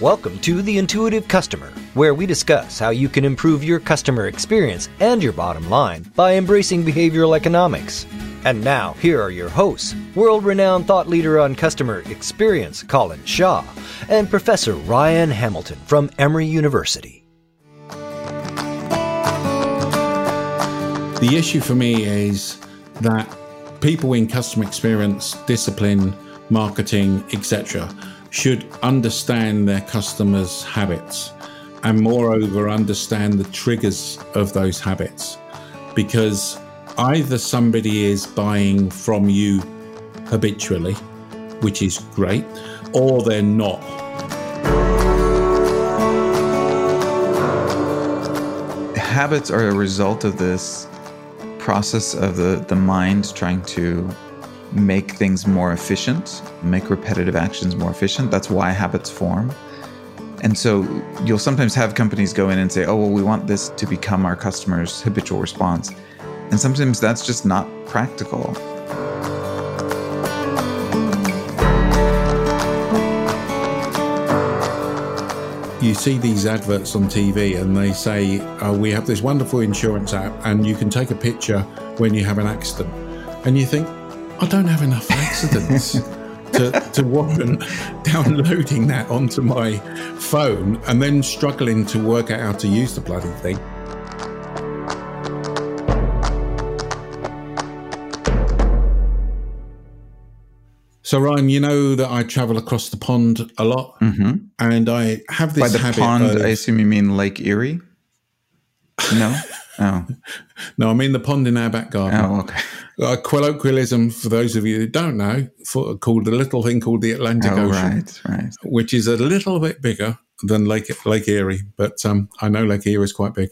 Welcome to The Intuitive Customer, where we discuss how you can improve your customer experience and your bottom line by embracing behavioral economics. And now, here are your hosts, world-renowned thought leader on customer experience, Colin Shaw, and Professor Ryan Hamilton from Emory University. The issue for me is that people in customer experience, discipline, marketing, etc., should understand their customers' habits and moreover understand the triggers of those habits, because either somebody is buying from you habitually, which is great, or they're not. Habits are a result of this process of the mind trying to make things more efficient, make repetitive actions more efficient. That's why habits form. And so you'll sometimes have companies go in and say, oh, well, we want this to become our customer's habitual response. And sometimes that's just not practical. You see these adverts on TV and they say, oh, we have this wonderful insurance app and you can take a picture when you have an accident. And you think, I don't have enough accidents to warrant downloading that onto my phone and then struggling to work out how to use the bloody thing. So, Ryan, you know that I travel across the pond a lot, and I have this habit. By the pond, I assume you mean Lake Erie? No? Oh. No, I mean the pond in our back garden. Oh, okay. A colloquialism, for those of you who don't know, called a little thing called the Atlantic Ocean. Right. Which is a little bit bigger than Lake Erie, but I know Lake Erie is quite big.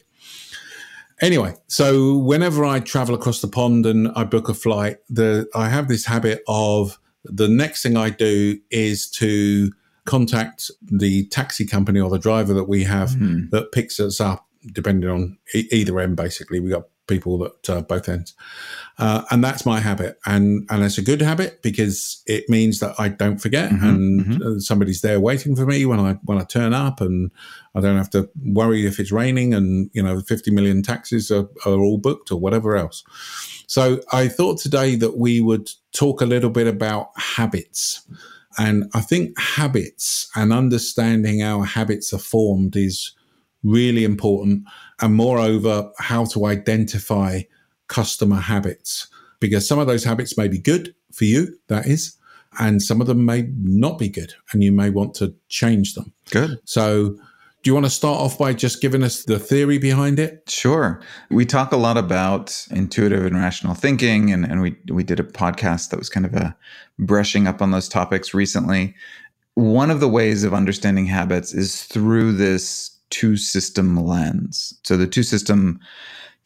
Anyway, so whenever I travel across the pond and I book a flight, I have this habit of the next thing I do is to contact the taxi company or the driver that we have that picks us up, depending on either end, basically. We got people that both ends. And that's my habit. And it's a good habit because it means that I don't forget and somebody's there waiting for me when I turn up, and I don't have to worry if it's raining and, you know, 50 million taxis are all booked or whatever else. So I thought today that we would talk a little bit about habits. And I think habits and understanding how habits are formed is really important, and moreover, how to identify customer habits, because some of those habits may be good for you, that is, and some of them may not be good, and you may want to change them. Good. So do you want to start off by just giving us the theory behind it? Sure. We talk a lot about intuitive and rational thinking, and we did a podcast that was kind of a brushing up on those topics recently. One of the ways of understanding habits is through this two-system lens. So the two-system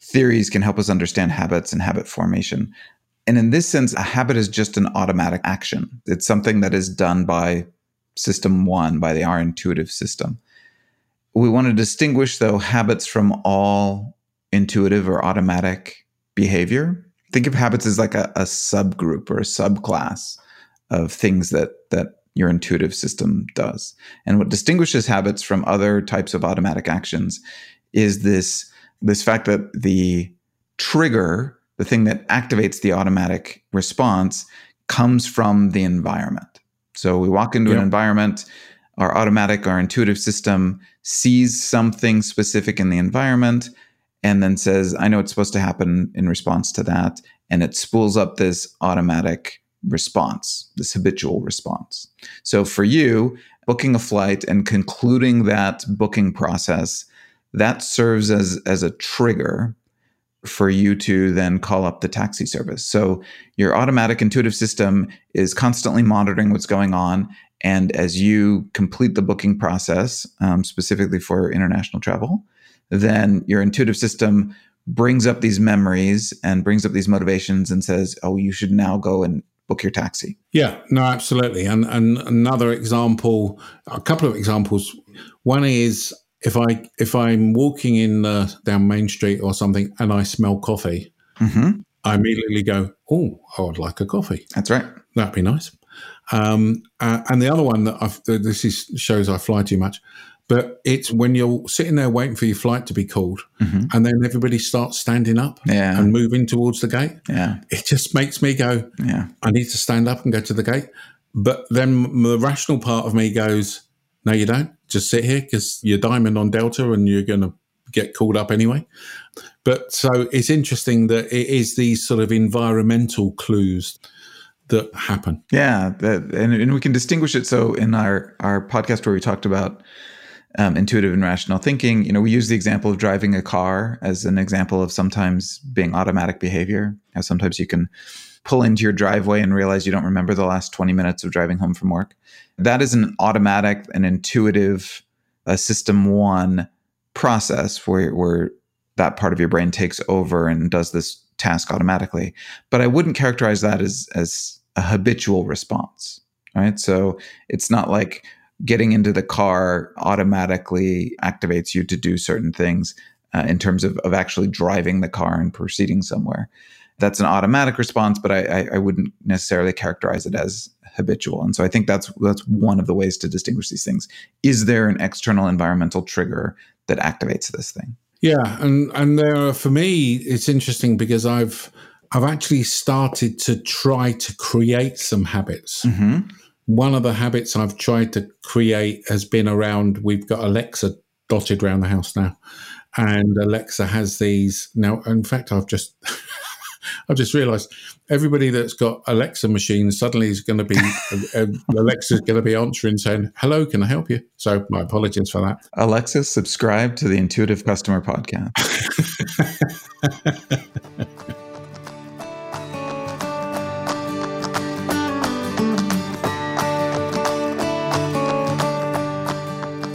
theories can help us understand habits and habit formation. And in this sense, a habit is just an automatic action. It's something that is done by system one, by our intuitive system. We want to distinguish, though, habits from all intuitive or automatic behavior. Think of habits as like a subgroup or a subclass of things that your intuitive system does. And what distinguishes habits from other types of automatic actions is this fact that the trigger, the thing that activates the automatic response, comes from the environment. So we walk into an environment, our automatic, our intuitive system sees something specific in the environment and then says, I know it's supposed to happen in response to that. And it spools up this automatic response, this habitual response. So for you, booking a flight and concluding that booking process, that serves as a trigger for you to then call up the taxi service. So your automatic intuitive system is constantly monitoring what's going on. And as you complete the booking process, specifically for international travel, then your intuitive system brings up these memories and brings up these motivations and says, oh, you should now go and book your taxi. Yeah, no, absolutely. And another example, a couple of examples. One is if I'm walking in down Main Street or something and I smell coffee, I immediately go, oh, I would like a coffee. That's right. That'd be nice. And the other one that shows I fly too much, but it's when you're sitting there waiting for your flight to be called, mm-hmm. and then everybody starts standing up yeah. and moving towards the gate. Yeah. It just makes me go, yeah. I need to stand up and go to the gate. But then the rational part of me goes, no, you don't. Just sit here because you're diamond on Delta and you're going to get called up anyway. But so it's interesting that it is these sort of environmental clues that happen. Yeah, and we can distinguish it. So in our podcast where we talked about intuitive and rational thinking, you know, we use the example of driving a car as an example of sometimes being automatic behavior. How sometimes you can pull into your driveway and realize you don't remember the last 20 minutes of driving home from work. That is an automatic and intuitive system one process where that part of your brain takes over and does this task automatically. But I wouldn't characterize that as a habitual response, right? So it's not like getting into the car automatically activates you to do certain things in terms of actually driving the car and proceeding somewhere. That's an automatic response, but I wouldn't necessarily characterize it as habitual. And so I think that's one of the ways to distinguish these things. Is there an external environmental trigger that activates this thing? Yeah, and there are, for me, it's interesting because I've actually started to try to create some habits. Mm-hmm. One of the habits I've tried to create has been around, we've got Alexa dotted around the house now, and Alexa has these now. In fact, I've just realised everybody that's got Alexa machines suddenly is going to be Alexa's going to be answering saying, "Hello, can I help you?" So my apologies for that. Alexa, subscribe to the Intuitive Customer Podcast.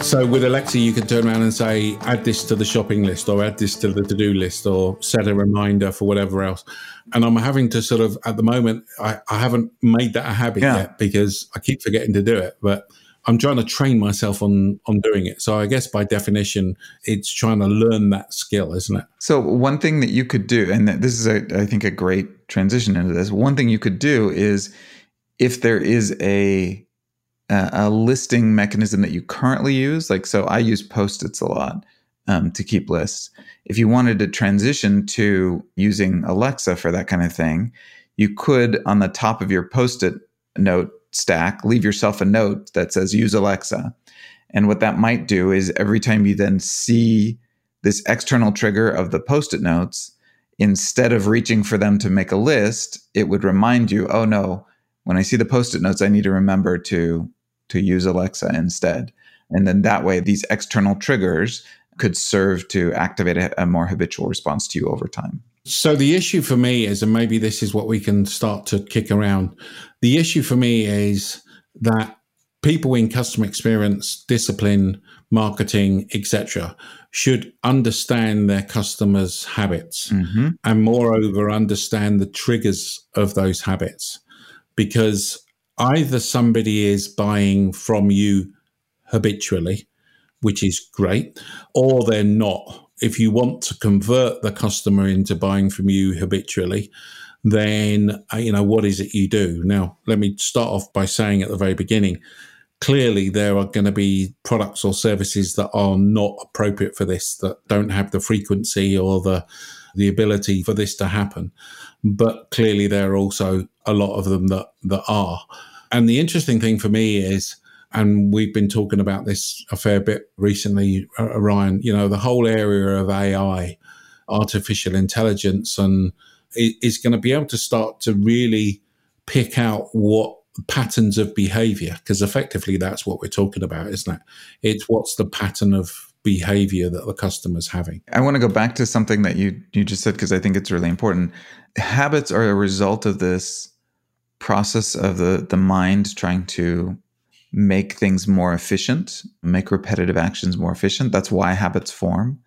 So with Alexa, you can turn around and say, add this to the shopping list or add this to the to-do list or set a reminder for whatever else. And I'm having to sort of, at the moment, I haven't made that a habit yet because I keep forgetting to do it. But I'm trying to train myself on doing it. So I guess by definition, it's trying to learn that skill, isn't it? So one thing that you could do, and this is, I think, a great transition into this. One thing you could do is if there is a listing mechanism that you currently use. Like, so I use Post-its a lot to keep lists. If you wanted to transition to using Alexa for that kind of thing, you could, on the top of your Post-it note stack, leave yourself a note that says, use Alexa. And what that might do is every time you then see this external trigger of the Post-it notes, instead of reaching for them to make a list, it would remind you, oh no, when I see the Post-it notes, I need to remember to use Alexa instead. And then that way, these external triggers could serve to activate a more habitual response to you over time. So the issue for me is, and maybe this is what we can start to kick around, the issue for me is that people in customer experience, discipline, marketing, etc., should understand their customers' habits mm-hmm. and moreover, understand the triggers of those habits. Because either somebody is buying from you habitually, which is great, or they're not. If you want to convert the customer into buying from you habitually, then, you know, what is it you do? Now, let me start off by saying at the very beginning, clearly there are going to be products or services that are not appropriate for this, that don't have the frequency or the ability for this to happen. But clearly there are also a lot of them that are. And the interesting thing for me is, and we've been talking about this a fair bit recently, Ryan, you know, the whole area of AI, artificial intelligence, and is going to be able to start to really pick out what patterns of behavior, because effectively that's what we're talking about, isn't it? It's what's the pattern of behavior that the customer's having. I want to go back to something that you just said, because I think it's really important. Habits are a result of this process of the mind trying to make things more efficient, make repetitive actions more efficient. That's why habits form.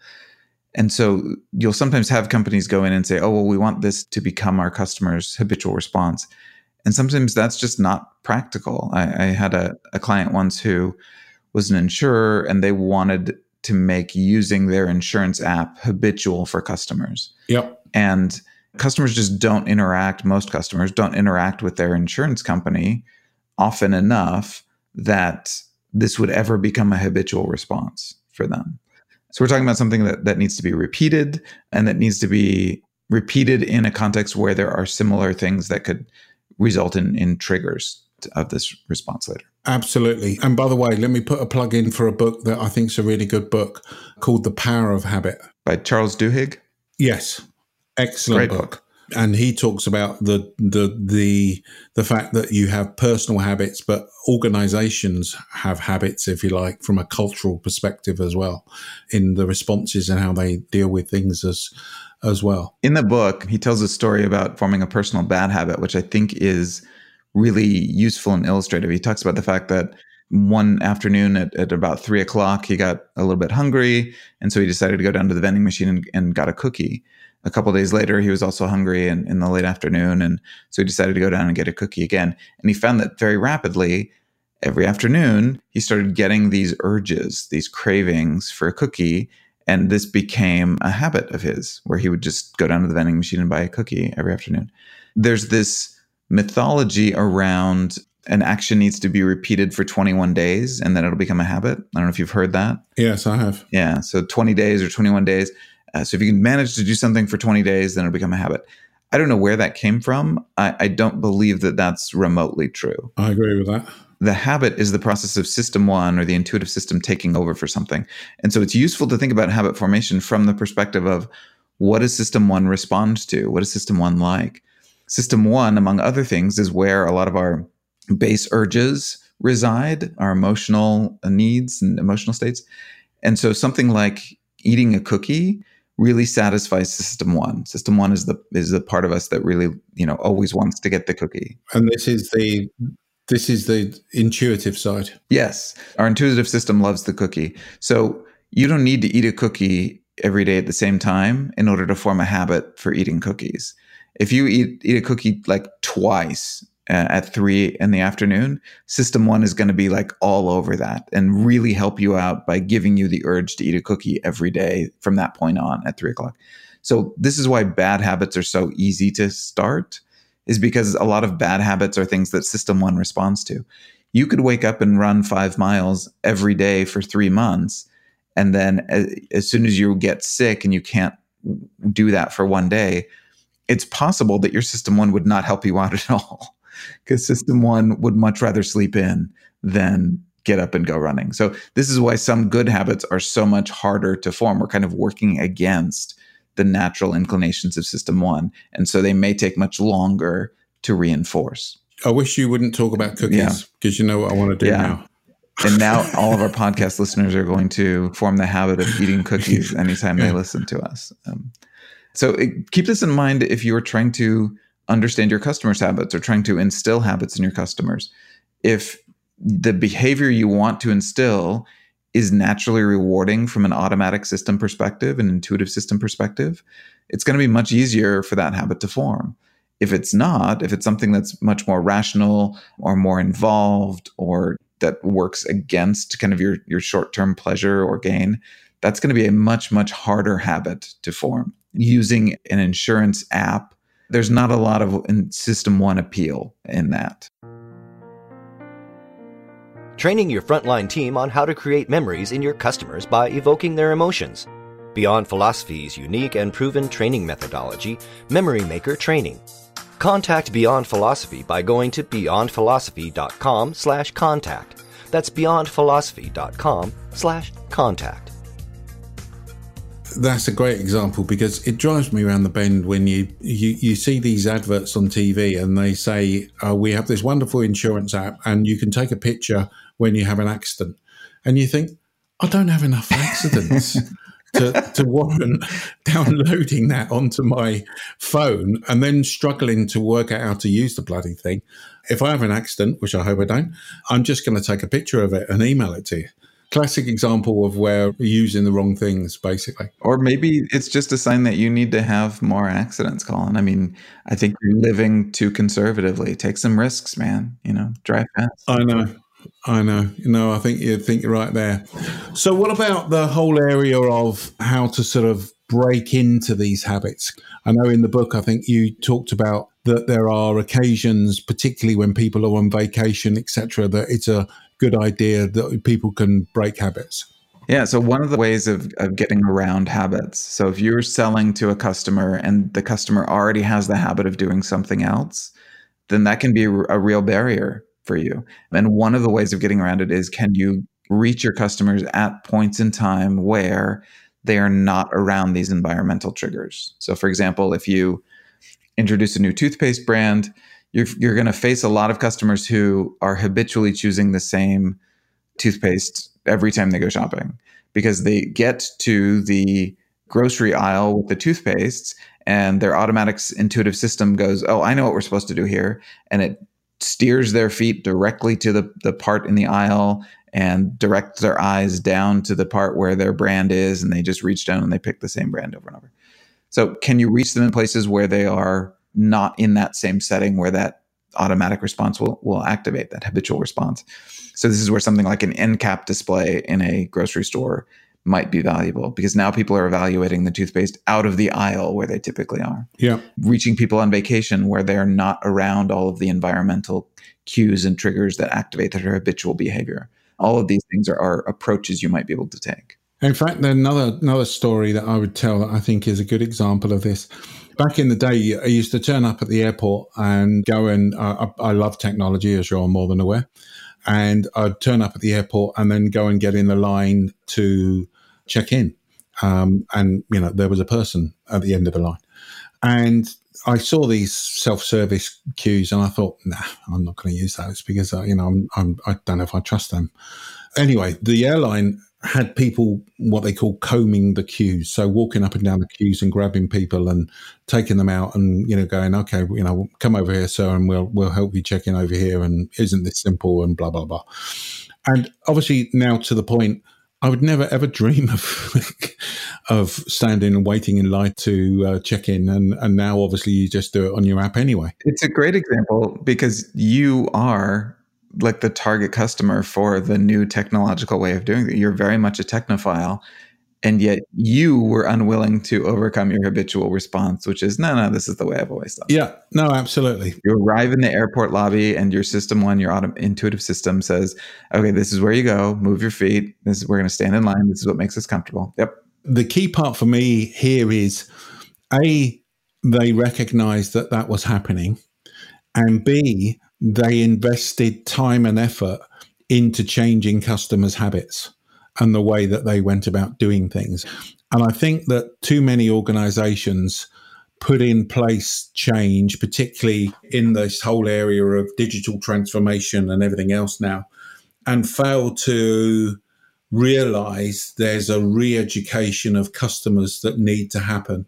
And so you'll sometimes have companies go in and say, oh, well, we want this to become our customer's habitual response. And sometimes that's just not practical. I had a client once who was an insurer, and they wanted to make using their insurance app habitual for customers. Yep. And customers just don't interact. Most customers don't interact with their insurance company often enough that this would ever become a habitual response for them. So we're talking about something that needs to be repeated, and that needs to be repeated in a context where there are similar things that could result in triggers of this response later. Absolutely. And by the way, let me put a plug in for a book that I think is a really good book called The Power of Habit. By Charles Duhigg? Yes. Excellent book. And he talks about the fact that you have personal habits, but organizations have habits, if you like, from a cultural perspective as well, in the responses and how they deal with things as well. In the book, he tells a story about forming a personal bad habit, which I think is really useful and illustrative. He talks about the fact that one afternoon at about 3:00, he got a little bit hungry. And so he decided to go down to the vending machine and got a cookie. A couple of days later, he was also hungry in the late afternoon. And so he decided to go down and get a cookie again. And he found that very rapidly, every afternoon, he started getting these urges, these cravings for a cookie. And this became a habit of his, where he would just go down to the vending machine and buy a cookie every afternoon. There's this mythology around an action needs to be repeated for 21 days, and then it'll become a habit. I don't know if you've heard that. Yes, I have. Yeah, so 20 days or 21 days. So if you can manage to do something for 20 days, then it'll become a habit. I don't know where that came from. I don't believe that that's remotely true. I agree with that. The habit is the process of system one, or the intuitive system, taking over for something. And so it's useful to think about habit formation from the perspective of, what does system one respond to? What is system one like? System one, among other things, is where a lot of our base urges reside, our emotional needs and emotional states. And so something like eating a cookie really satisfies system one. System one is the part of us that really, always wants to get the cookie. And this is the intuitive side. Yes. Our intuitive system loves the cookie. So you don't need to eat a cookie every day at the same time in order to form a habit for eating cookies. If you eat a cookie like twice at 3:00 p.m, system one is going to be like all over that and really help you out by giving you the urge to eat a cookie every day from that point on at 3:00. So this is why bad habits are so easy to start, is because a lot of bad habits are things that system one responds to. You could wake up and run 5 miles every day for 3 months. And then as soon as you get sick and you can't do that for one day, it's possible that your system one would not help you out at all. Because system one would much rather sleep in than get up and go running. So this is why some good habits are so much harder to form. We're kind of working against the natural inclinations of system one. And so they may take much longer to reinforce. I wish you wouldn't talk about cookies, because you know what I want to do now. And now all of our podcast listeners are going to form the habit of eating cookies anytime they listen to us. So keep this in mind if you are trying to understand your customers' habits or trying to instill habits in your customers. If the behavior you want to instill is naturally rewarding from an automatic system perspective, an intuitive system perspective, it's going to be much easier for that habit to form. If it's not, if it's something that's much more rational or more involved, or that works against kind of your short-term pleasure or gain, that's going to be a much, much harder habit to form. Using an insurance app, there's not a lot of system one appeal in that. Training your frontline team on how to create memories in your customers by evoking their emotions. Beyond Philosophy's unique and proven training methodology, Memory Maker Training. Contact Beyond Philosophy by going to beyondphilosophy.com/contact. That's beyondphilosophy.com/contact. That's a great example, because it drives me around the bend when you see these adverts on TV and they say, we have this wonderful insurance app and you can take a picture when you have an accident. And you think, I don't have enough accidents to warrant downloading that onto my phone and then struggling to work out how to use the bloody thing. If I have an accident, which I hope I don't, I'm just going to take a picture of it and email it to you. Classic example of where you're using the wrong things, basically. Or maybe it's just a sign that you need to have more accidents, Colin. I mean, I think you're living too conservatively. Take some risks, man. Drive fast. I know. I think you're right there. So what about the whole area of how to sort of break into these habits. I know in the book, I think you talked about that there are occasions, particularly when people are on vacation, etc., that it's a good idea that people can break habits. Yeah. So one of the ways of getting around habits. So if you're selling to a customer and the customer already has the habit of doing something else, then that can be a real barrier for you. And one of the ways of getting around it is, can you reach your customers at points in time where they are not around these environmental triggers? So for example, if you introduce a new toothpaste brand, you're going to face a lot of customers who are habitually choosing the same toothpaste every time they go shopping, because they get to the grocery aisle with the toothpastes and their automatic intuitive system goes, oh, I know what we're supposed to do here. And it steers their feet directly to the part in the aisle and directs their eyes down to the part where their brand is. And they just reach down and they pick the same brand over and over. So can you reach them in places where they are not in that same setting where that automatic response will activate that habitual response? So this is where something like an end cap display in a grocery store might be valuable, because now people are evaluating the toothpaste out of the aisle where they typically are. Yeah. Reaching people on vacation where they're not around all of the environmental cues and triggers that activate their habitual behavior. All of these things are approaches you might be able to take. In fact, another story that I would tell that I think is a good example of this. Back in the day, I used to turn up at the airport and go and I love technology, as you're more than aware. And I'd turn up at the airport and then go and get in the line to check in. And, you know, there was a person at the end of the line. And I saw these self-service queues and I thought, nah, I'm not going to use those because, I don't know if I trust them. Anyway, the airline had people what they call combing the queues, so walking up and down the queues and grabbing people and taking them out and going, okay, come over here, sir, and we'll help you check in over here, and isn't this simple, and blah blah blah. And obviously now to the point, I would never ever dream of standing and waiting in line to check in, and now obviously you just do it on your app anyway. It's a great example because you are like the target customer for the new technological way of doing it. You're very much a technophile, and yet you were unwilling to overcome your habitual response, which is, no, this is the way I've always done. Yeah, no, absolutely. You arrive in the airport lobby and your system one, your intuitive system says, okay, this is where you go, move your feet. We're going to stand in line. This is what makes us comfortable. Yep. The key part for me here is A, they recognized that was happening, and B, they invested time and effort into changing customers' habits and the way that they went about doing things. And I think that too many organizations put in place change, particularly in this whole area of digital transformation and everything else now, and fail to realize there's a re-education of customers that need to happen.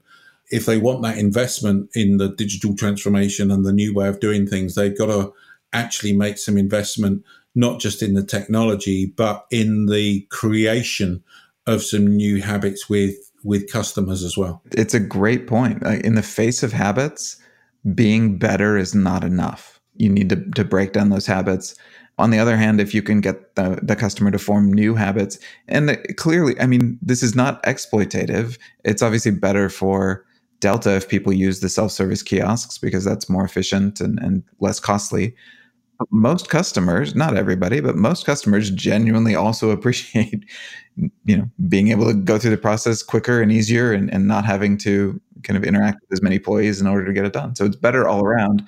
If they want that investment in the digital transformation and the new way of doing things, they've got to actually make some investment, not just in the technology, but in the creation of some new habits with customers as well. It's a great point. In the face of habits, being better is not enough. You need to break down those habits. On the other hand, if you can get the customer to form new habits, and clearly, this is not exploitative. It's obviously better for Delta if people use the self-service kiosks, because that's more efficient and less costly. But most customers, not everybody, but most customers genuinely also appreciate, being able to go through the process quicker and easier and not having to kind of interact with as many employees in order to get it done. So it's better all around,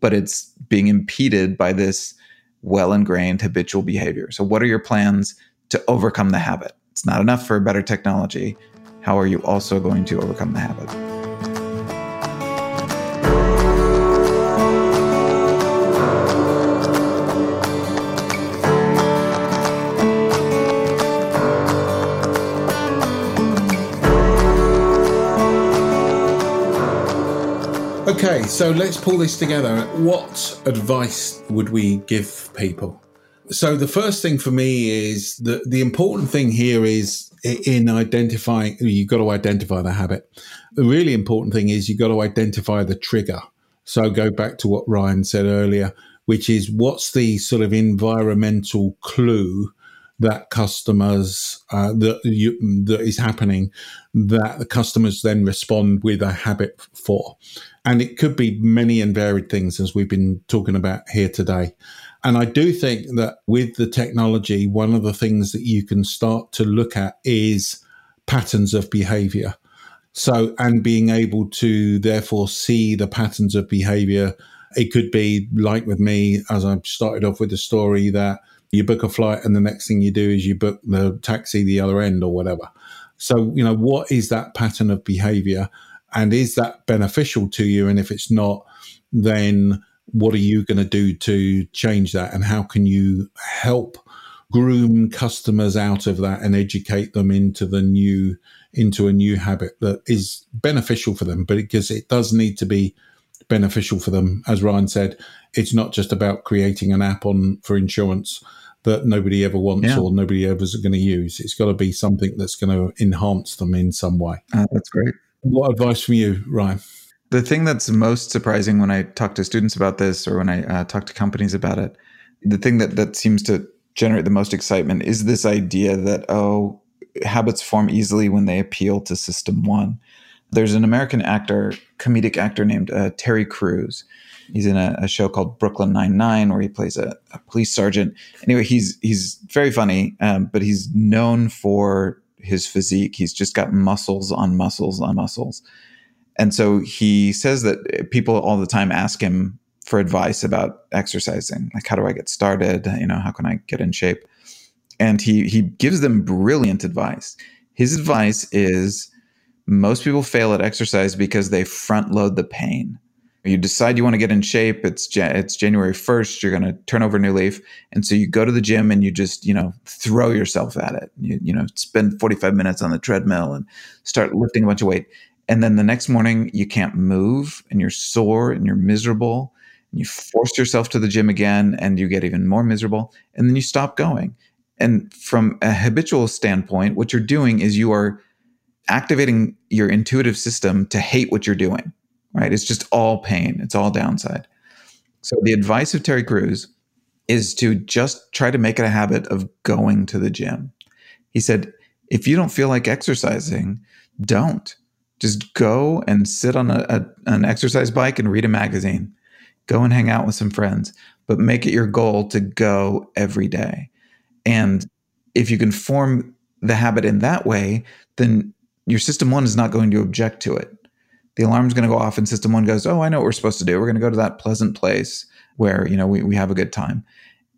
but it's being impeded by this well-ingrained habitual behavior. So what are your plans to overcome the habit? It's not enough for better technology. How are you also going to overcome the habit? Okay, so let's pull this together. What advice would we give people? So the first thing for me is the important thing here is in identifying, you've got to identify the habit. The really important thing is you've got to identify the trigger. So go back to what Ryan said earlier, which is what's the sort of environmental clue that customers that is happening, that the customers then respond with a habit for. And it could be many and varied things, as we've been talking about here today. And I do think that with the technology, one of the things that you can start to look at is patterns of behavior. So, and being able to therefore see the patterns of behavior. It could be like with me, as I started off with the story, that you book a flight and the next thing you do is you book the taxi the other end or whatever. So, you know, what is that pattern of behavior and is that beneficial to you? And if it's not, then what are you going to do to change that? And how can you help groom customers out of that and educate them into the new, into a new habit that is beneficial for them? But because it does need to be beneficial for them. As Ryan said, it's not just about creating an app on for insurance that nobody ever wants or nobody ever is going to use. It's got to be something that's going to enhance them in some way. That's great. What advice from you, Ryan? The thing that's most surprising when I talk to students about this or when I talk to companies about it, the thing that seems to generate the most excitement is this idea that, oh, habits form easily when they appeal to system one. There's an American actor, comedic actor named Terry Crews. He's in a show called Brooklyn Nine-Nine where he plays a police sergeant. Anyway, he's very funny, but he's known for his physique. He's just got muscles on muscles on muscles. And so he says that people all the time ask him for advice about exercising. Like, how do I get started? You know, how can I get in shape? And he gives them brilliant advice. His advice is, most people fail at exercise because they front load the pain. You decide you want to get in shape. It's January 1st. You're going to turn over a new leaf. And so you go to the gym and you just, you know, throw yourself at it. You spend 45 minutes on the treadmill and start lifting a bunch of weight. And then the next morning you can't move and you're sore and you're miserable. And you force yourself to the gym again and you get even more miserable. And then you stop going. And from a habitual standpoint, what you're doing is you are activating your intuitive system to hate what you're doing, right? It's just all pain. It's all downside. So the advice of Terry Crews is to just try to make it a habit of going to the gym. He said, if you don't feel like exercising, don't. Just go and sit on an exercise bike and read a magazine. Go and hang out with some friends, but make it your goal to go every day. And if you can form the habit in that way, then your system one is not going to object to it. The alarm's going to go off and system one goes, oh, I know what we're supposed to do. We're going to go to that pleasant place where, you know, we have a good time.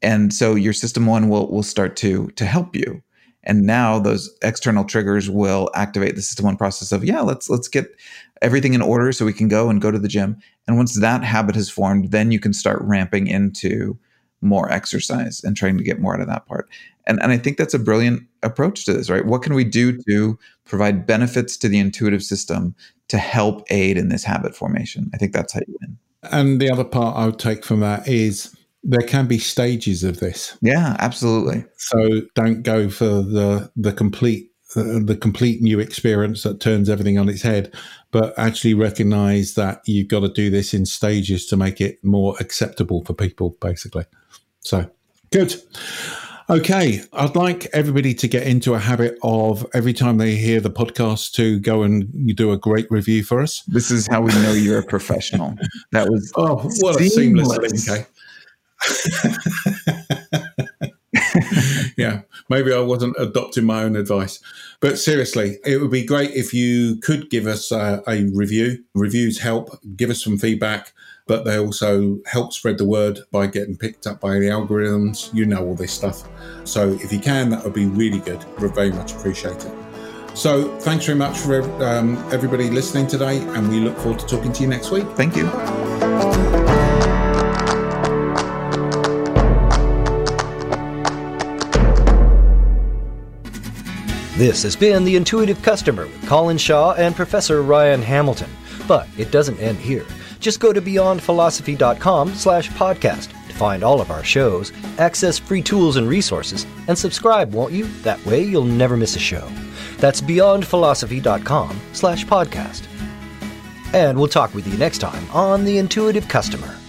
And so your system one will start to help you. And now those external triggers will activate the system one process of, yeah, let's get everything in order so we can go to the gym. And once that habit has formed, then you can start ramping into more exercise and trying to get more out of that part. And I think that's a brilliant approach to this, right? What can we do to provide benefits to the intuitive system to help aid in this habit formation? I think that's how you win. And the other part I would take from that is there can be stages of this. Yeah, absolutely. So don't go for the complete new experience that turns everything on its head, but actually recognize that you've got to do this in stages to make it more acceptable for people, basically. So good. Okay, I'd like everybody to get into a habit of every time they hear the podcast to go and do a great review for us. This is how we know you're a professional. That was what a seamless link, eh? Yeah, maybe I wasn't adopting my own advice. But seriously, it would be great if you could give us a review. Reviews help, give us some feedback, but they also help spread the word by getting picked up by the algorithms. You know all this stuff. So if you can, that would be really good. We'd very much appreciate it. So thanks very much for everybody listening today, and we look forward to talking to you next week. Thank you. This has been The Intuitive Customer with Colin Shaw and Professor Ryan Hamilton. But it doesn't end here. Just go to beyondphilosophy.com/podcast to find all of our shows, access free tools and resources, and subscribe, won't you? That way you'll never miss a show. That's beyondphilosophy.com/podcast. And we'll talk with you next time on The Intuitive Customer.